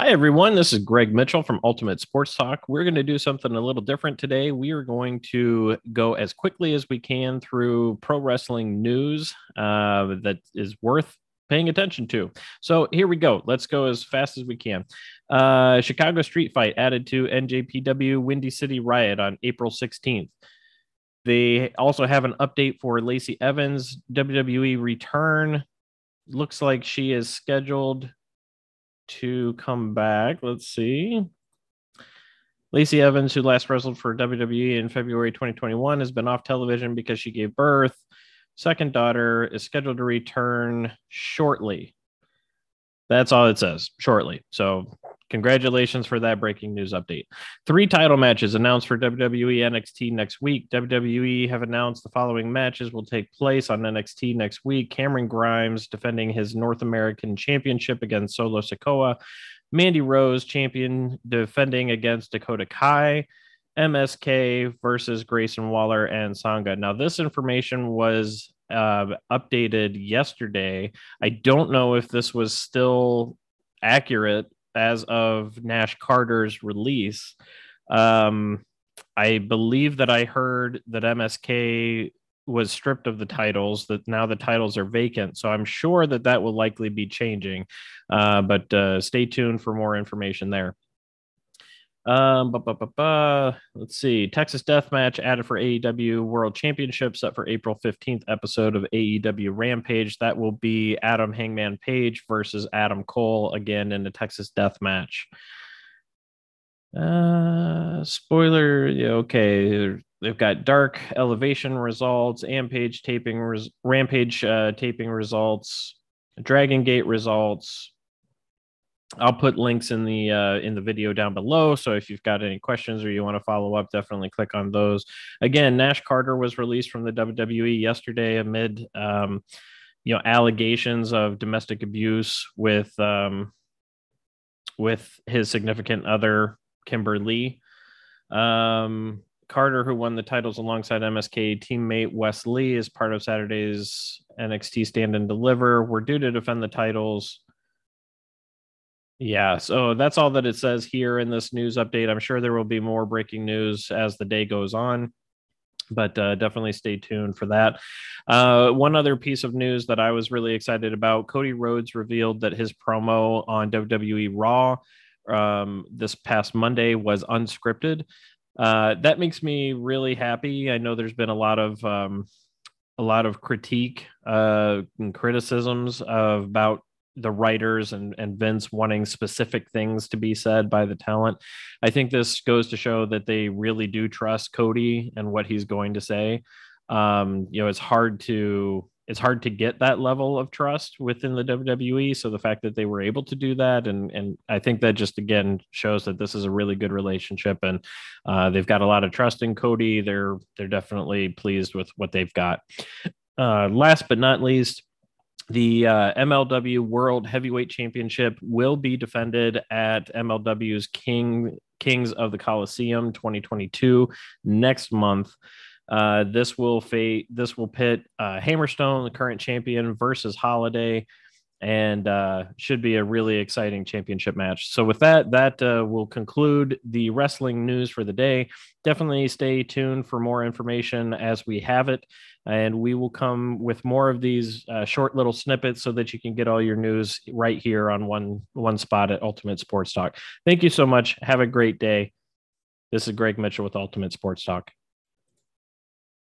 Hi, everyone. This is Greg Mitchell from Ultimate Sports Talk. We're going to do something a little different today. We are going to go as quickly as we can through pro wrestling news that is worth paying attention to. So here we go. Let's go as fast as we can. Chicago street fight added to NJPW Windy City Riot on April 16th. They also have an update for Lacey Evans' WWE return. Looks like she is scheduled to come back. Let's see. Lacey Evans, who last wrestled for WWE in February 2021, has been off television because she gave birth. Second daughter is scheduled to return shortly. That's all it says, shortly. So congratulations for that breaking news update. 3 title matches announced for WWE NXT next week. WWE have announced the following matches will take place on NXT next week. Cameron Grimes defending his North American Championship against Solo Sikoa. Mandy Rose, champion, defending against Dakota Kai. MSK versus Grayson Waller and Sanga. Now, this information was updated yesterday. I don't know if this was still accurate as of Nash Carter's release. I believe that I heard that MSK was stripped of the titles, that now the titles are vacant. So I'm sure that that will likely be changing, but stay tuned for more information there. Let's see. Texas Deathmatch added for AEW World Championship set for April 15th episode of AEW Rampage. That will be Adam Hangman Page versus Adam Cole again in the Texas Deathmatch. Spoiler. Okay. They've got Dark Elevation results, Rampage taping results, Dragon Gate results. I'll put links in the video down below. So if you've got any questions or you want to follow up, definitely click on those. Again, Nash Carter was released from the WWE yesterday amid allegations of domestic abuse with his significant other, Kimberly. Carter, who won the titles alongside MSK teammate Wes Lee, is part of Saturday's NXT Stand and Deliver. We're due to defend the titles. Yeah, so that's all that it says here in this news update. I'm sure there will be more breaking news as the day goes on, but definitely stay tuned for that. One other piece of news that I was really excited about, Cody Rhodes revealed that his promo on WWE Raw this past Monday was unscripted. That makes me really happy. I know there's been a lot of critique and criticisms about the writers and Vince wanting specific things to be said by the talent. I think this goes to show that they really do trust Cody and what he's going to say. It's hard to get that level of trust within the WWE. So the fact that they were able to do that. And I think that just, again, shows that this is a really good relationship and they've got a lot of trust in Cody. They're definitely pleased with what they've got. Last but not least, the MLW World Heavyweight Championship will be defended at MLW's Kings of the Coliseum 2022 next month. This will pit Hammerstone, the current champion, versus Holiday, and should be a really exciting championship match. So with that will conclude the wrestling news for the day. Definitely stay tuned for more information as we have it. And we will come with more of these short little snippets so that you can get all your news right here on one spot at Ultimate Sports Talk. Thank you so much. Have a great day. This is Greg Mitchell with Ultimate Sports Talk.